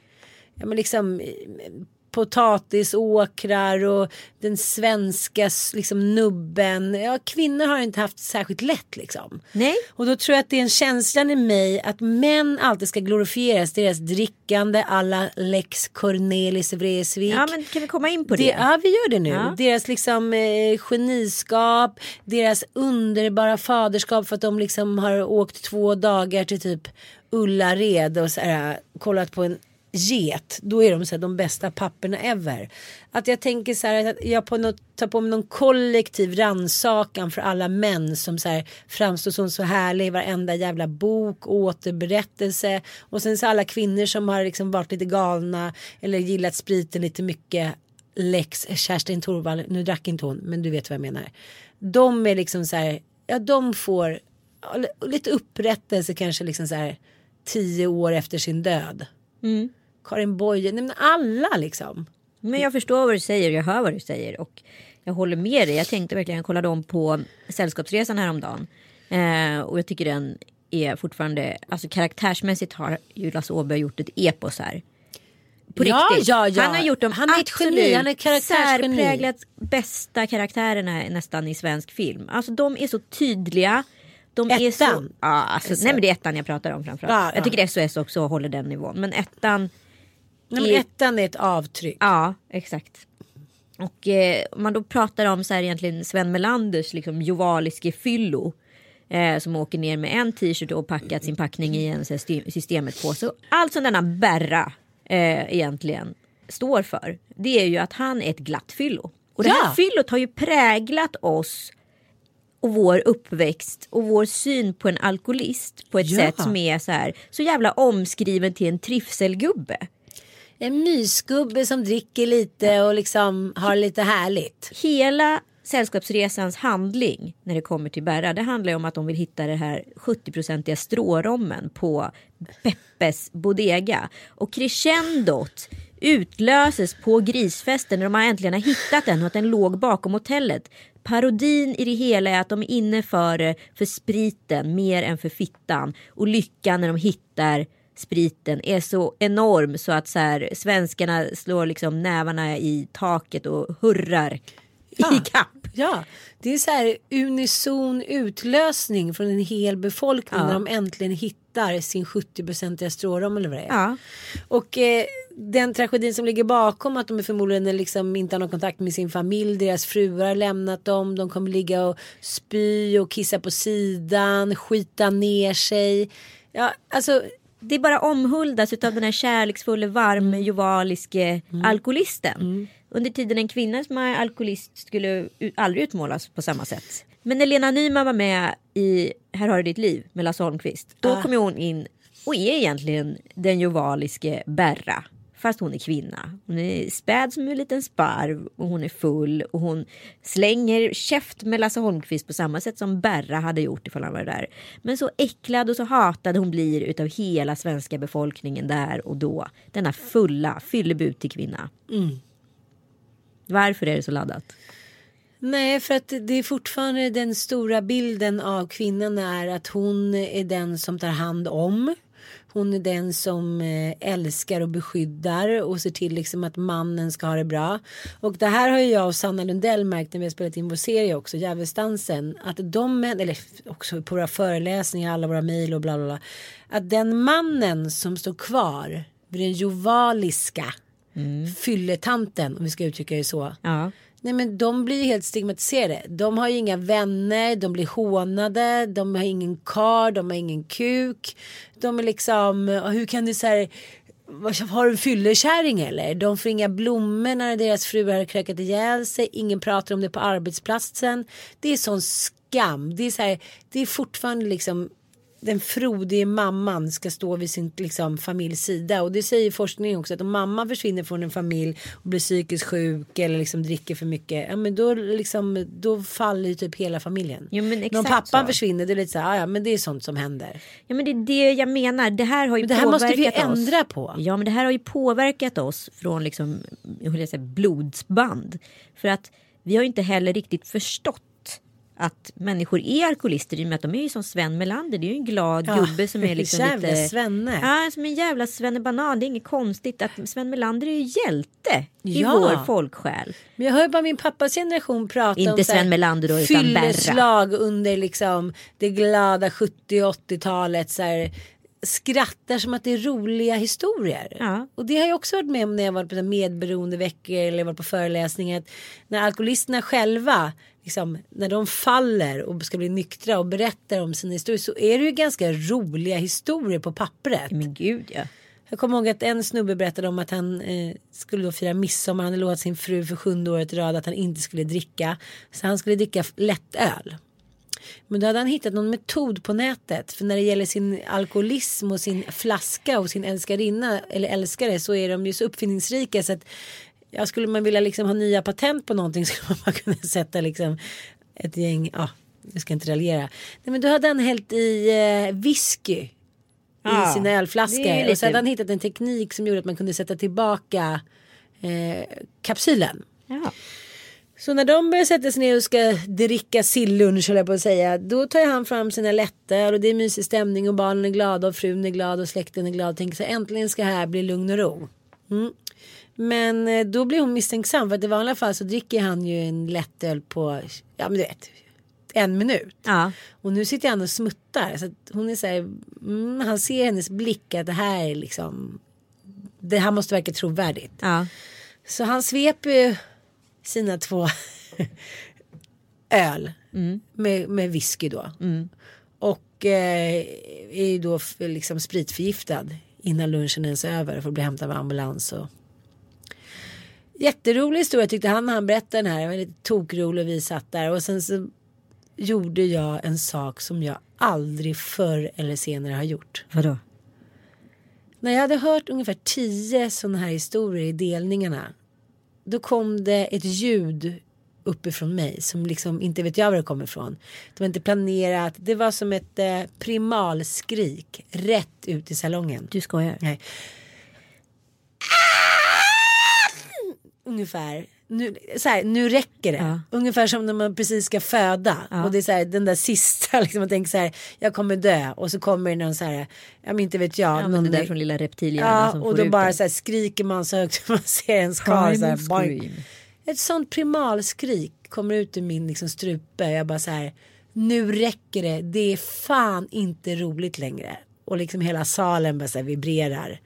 Ja, men liksom potatisåkrar och den svenska liksom nubben. Ja, kvinnor har inte haft särskilt lätt liksom. Nej. Och då tror jag att det är en känslan i mig att män alltid ska glorifieras, deras drickande alla Lex Cornelis Vreeswijk. Ja, men kan vi komma in på det? Ja, vi gör det nu. Ja. Deras liksom geniskap, deras underbara faderskap, för att de liksom har åkt 2 dagar till typ Ullared och så här, kollat på en get, då är de så här, de bästa papperna ever. Att jag tänker så här, att jag tar på mig någon kollektiv rannsakan för alla män som så här framstår som så härliga i varenda jävla bok, återberättelse, och sen så alla kvinnor som har liksom varit lite galna eller gillat spriten lite mycket, Lex Kerstin Torvald, nu drack inte hon, men du vet vad jag menar. De är liksom så här, ja, de får lite upprättelse kanske liksom så här 10 år efter sin död. Mm. Karin Boye, nej men alla liksom. Men jag förstår vad du säger, jag hör vad du säger och jag håller med dig. Jag tänkte verkligen, jag kollade om på Sällskapsresan häromdagen och jag tycker den är fortfarande, alltså karaktärsmässigt har Julius Åberg gjort ett epos här. På riktigt. Ja. Han har gjort dem, han är ett geni, han är särpräglat bästa karaktärerna nästan i svensk film. Alltså de är så tydliga. De ettan. Är så, ja, alltså, nej men det är ettan jag pratar om framförallt. Ja. Jag tycker SOS också håller den nivån. Men ettan... Nej, men ettan är ett avtryck. Ja, exakt. Och man då pratar om så här egentligen Sven Melanders liksom jovaliske fyllo som åker ner med en t-shirt och packat sin packning i en systemet på. Så allt som denna bärra egentligen står för, det är ju att han är ett glatt fyllo. Och det här fyllot har ju präglat oss och vår uppväxt och vår syn på en alkoholist på ett sätt som är så här, så jävla omskriven till en trivselgubbe. En mysgubbe som dricker lite och liksom har lite härligt. Hela Sällskapsresans handling när det kommer till Berra, det handlar ju om att de vill hitta det här 70-procentiga strårommen på Peppes bodega. Och crescendot utlöses på grisfesten när de äntligen har hittat den och att den låg bakom hotellet. Parodin i det hela är att de är inne för spriten mer än för fittan, och lyckan när de hittar spriten är så enorm så att så här, svenskarna slår liksom nävarna i taket och hurrar i kapp. Ja, det är så här unison utlösning från en hel befolkning när de äntligen hittar sin 70-procentiga strårom eller vad det är. Ja. Och den tragedin som ligger bakom att de är förmodligen liksom inte har någon kontakt med sin familj, deras fruar har lämnat dem, de kommer ligga och spy och kissa på sidan, skita ner sig. Ja, alltså det är bara omhuldas utav den här kärleksfulla, varma, jovaliske alkoholisten. Mm. Under tiden en kvinna som är alkoholist skulle aldrig utmålas på samma sätt. Men när Lena Nyman var med i Här har du ditt liv med Lars Holmqvist, då kom hon in och är egentligen den jovaliske Berra, fast hon är kvinna. Hon är späd som en liten sparv och hon är full och hon slänger käft med Lasse Holmqvist på samma sätt som Berra hade gjort ifall han var där. Men så äcklad och så hatad hon blir utav hela svenska befolkningen där och då. Denna fulla, fyllebutig kvinna. Mm. Varför är det så laddat? Nej, för att det är fortfarande den stora bilden av kvinnan är att hon är den som tar hand om. Hon är den som älskar och beskyddar och ser till liksom att mannen ska ha det bra. Och det här har ju jag och Sanna Lundell märkt när vi har spelat in vår serie också, Jävelstansen. Att de, eller också på våra föreläsningar, alla våra mejl och bla bla bla. Att den mannen som står kvar vid den jovaliska fylletanten, om vi ska uttrycka det så. Ja. Nej, men de blir ju helt stigmatiserade. De har ju inga vänner, de blir hånade, de har ingen kar, de har ingen kuk. De är liksom, hur kan du så här, har du en fyllekärring eller? De får inga blommor när deras fruar har krökat ihjäl sig. Ingen pratar om det på arbetsplatsen. Det är sån skam. Det är så här, det är fortfarande liksom den frodige mamman ska stå vid sin liksom, familjs sida. Och det säger forskningen också, att om mamma försvinner från en familj och blir psykiskt sjuk eller liksom dricker för mycket, ja, men då, liksom, då faller ju typ hela familjen. Ja, men exakt. Om pappan så försvinner, det är lite så här, ja, men det är sånt som händer. Ja, men det är det jag menar. Det här har ju påverkat oss. Det här måste vi ändra på. Ja, men det här har ju påverkat oss från liksom, blodsband. För att vi har ju inte heller riktigt förstått att människor är alkoholister i och med att de är ju som Sven Melander. Det är ju en glad gubbe som är liksom lite... Svenne. Ja, som en jävla svennebanan. Det är inget konstigt att Sven Melander är ju hjälte i vår folksjäl. Men jag hör bara min pappas generation prata inte om... Inte Sven Melander då, utan Berra. Fylleslag under liksom det glada 70- och 80-talet så här... skrattar som att det är roliga historier. Ja. Och det har jag också varit med om när jag varit på medberoendeveckor eller varit på föreläsningar, när alkoholisterna själva liksom, när de faller och ska bli nyktra och berättar om sina historier, så är det ju ganska roliga historier på pappret. Men gud, ja. Jag kommer ihåg att en snubbe berättade om att han skulle då fira midsommar. Han hade lovat sin fru för 7:e året i rad att han inte skulle dricka. Så han skulle dricka lättöl. Men då hade han hittat någon metod på nätet. För när det gäller sin alkoholism och sin flaska och sin älskarinna eller älskare, så är de ju så uppfinningsrika. Så att ja, skulle man vilja liksom ha nya patent på någonting, skulle man kunna sätta liksom ett gäng. Ja, jag ska inte raljera. Nej, men då hade han hällt i whisky i sina ölflaskor. Lite... Och så hade han hittat en teknik som gjorde att man kunde sätta tillbaka kapsylen. Ja. Så när de börjar sätta sig ner och ska dricka sillunch, håller jag på att säga, då tar han fram sina lättöl och det är mysig stämning och barnen är glada och frun är glad och släkten är glad och tänker så äntligen ska här bli lugn och ro. Mm. Men då blir hon misstänksam, för att i vanliga fall så dricker han ju en lättöl på, ja men du vet, 1 minut. Ja. Och nu sitter han och smuttar, så att hon är så här, han ser hennes blick att det här är liksom, det här måste verka trovärdigt. Ja. Så han sveper ju sina 2 öl med whisky då. Mm. Och är ju då liksom spritförgiftad innan lunchen ens är över, för att bli hämtad av ambulans. Och... jätterolig historia tyckte han när han berättade den här. Det var lite tokrolig och vi satt där. Och sen så gjorde jag en sak som jag aldrig förr eller senare har gjort. Vadå? När jag hade hört ungefär 10 sådana här historier i delningarna, då kom det ett ljud uppifrån mig som liksom inte vet jag var det kommer ifrån. Det var inte planerat. Det var som ett primalskrik rätt ut i salongen. Du skojar. Nej. Ungefär. Nu räcker det. Ja. Ungefär som när man precis ska föda. Ja. Och det är så här, den där sista liksom, man tänker så här, jag kommer dö. Och så kommer det någon så här, inte vet jag. Ja, någon där från lilla reptilhjärnan som och då bara så här, skriker man så högt man ser en skar. Så här, ett sånt primalskrik kommer ut ur min liksom, strupe. Jag bara så här, nu räcker det. Det är fan inte roligt längre. Och liksom hela salen bara så här, vibrerar.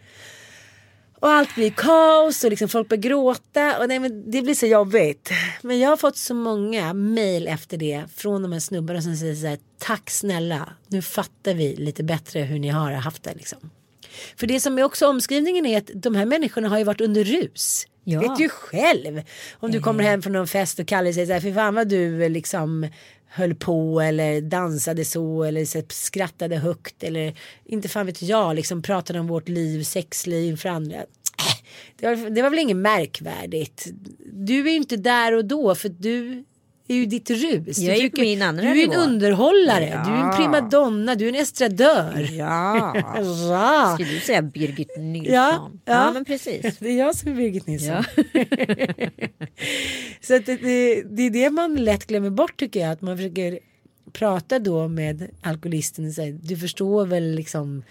Och allt blir kaos och liksom folk börjar gråta. Och nej, men det blir så jobbigt. Men jag har fått så många mejl efter det från de här snubbarna som säger så här, tack snälla, nu fattar vi lite bättre hur ni har haft det liksom. För det som är också omskrivningen är att de här människorna har ju varit under rus. Ja. Vet du själv. Om du kommer hem från någon fest och Kalle säger så här, för fan vad du liksom höll på eller dansade så eller så skrattade högt eller inte fan vet jag, liksom pratade om vårt liv, sexliv för andra. Det var väl inget märkvärdigt. Du är ju inte där och då för du är ju ditt rus. Jag är ju en underhållare, ja. Du är en primadonna, du är en estradör. Ja. Skulle du säga Birgit Nilsson? Ja, men precis. Det är jag som är Birgit Nilsson. Ja. Så att det är det man lätt glömmer bort, tycker jag. Att man försöker prata då med alkoholisten och säga, du förstår väl liksom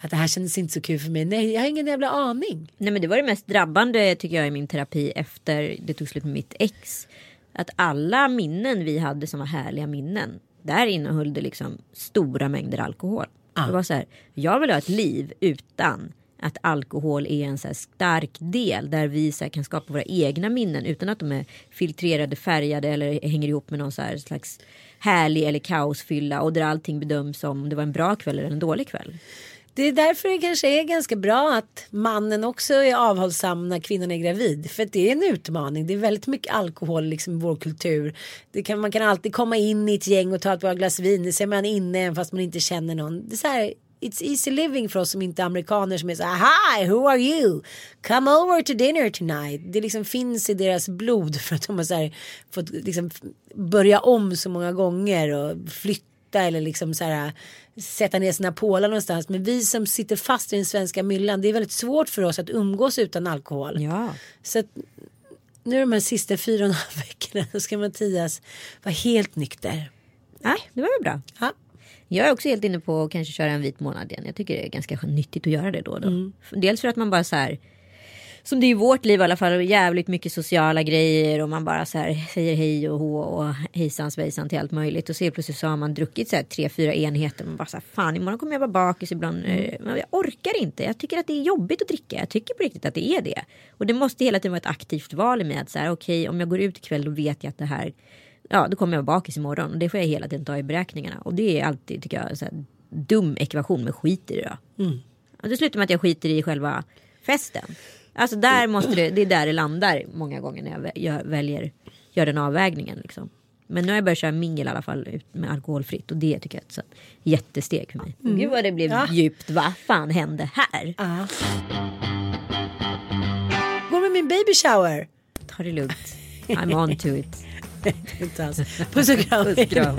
att det här kändes inte så kul för mig. Nej, jag har ingen jävla aning. Nej, men det var det mest drabbande, tycker jag, i min terapi efter det tog slut med mitt ex. Att alla minnen vi hade som var härliga minnen, där innehöll det liksom stora mängder alkohol. Ah. Det var så här, jag vill ha ett liv utan att alkohol är en så här stark del. Där vi så här kan skapa våra egna minnen utan att de är filtrerade, färgade eller hänger ihop med någon så här slags härlig eller kaosfylla. Och där allting bedöms som om det var en bra kväll eller en dålig kväll. Det är därför det kanske är ganska bra att mannen också är avhållsam när kvinnan är gravid. För att det är en utmaning. Det är väldigt mycket alkohol liksom, i vår kultur. Man kan alltid komma in i ett gäng och ta ett par glas vin. Det ser man inne fast man inte känner någon. Det är så här, it's easy living för oss som inte är amerikaner som är så här, hi, who are you? Come over to dinner tonight. Det liksom finns i deras blod för att de har så här, fått liksom, börja om så många gånger och flytta. Eller liksom så här, sätta ner sina pålar någonstans. Men vi som sitter fast i den svenska myllan, det är väldigt svårt för oss att umgås utan alkohol, ja. Så att, nu de här sista 4,5 veckorna så ska Mattias vara helt nykter. Nej, det var ju bra, ja. Jag är också helt inne på att kanske köra en vit månad igen. Jag tycker det är ganska nyttigt att göra det då. Mm. Dels för att man bara så här, som det är i vårt liv i alla fall, jävligt mycket sociala grejer och man bara så här säger hej och hå och hejsan svejsan till allt möjligt. Och så plötsligt så har man druckit så här 3-4 enheter och man bara så här, fan, imorgon kommer jag vara bakis ibland. Jag orkar inte, jag tycker att det är jobbigt att dricka. Jag tycker på riktigt att det är det. Och det måste hela tiden vara ett aktivt val med att så här, okej, om jag går ut ikväll då vet jag att det här, ja, då kommer jag vara bakis imorgon. Och det får jag hela tiden ta i beräkningarna. Och det är alltid, tycker jag, så här dum ekvation med skit i det då. Mm. Och det slutar med att jag skiter i själva festen. Alltså där måste det är där det landar många gånger när jag väljer, gör den avvägningen liksom. Men nu har jag börjat köra mingel i alla fall ut med alkoholfritt. Och det tycker jag är ett så jättesteg för mig. Mm. Gud vad det blev djupt, vad fan hände här? Ja. Gå med min baby shower. Ta det lugnt, I'm on to it. Puss och kram. Puss och kram.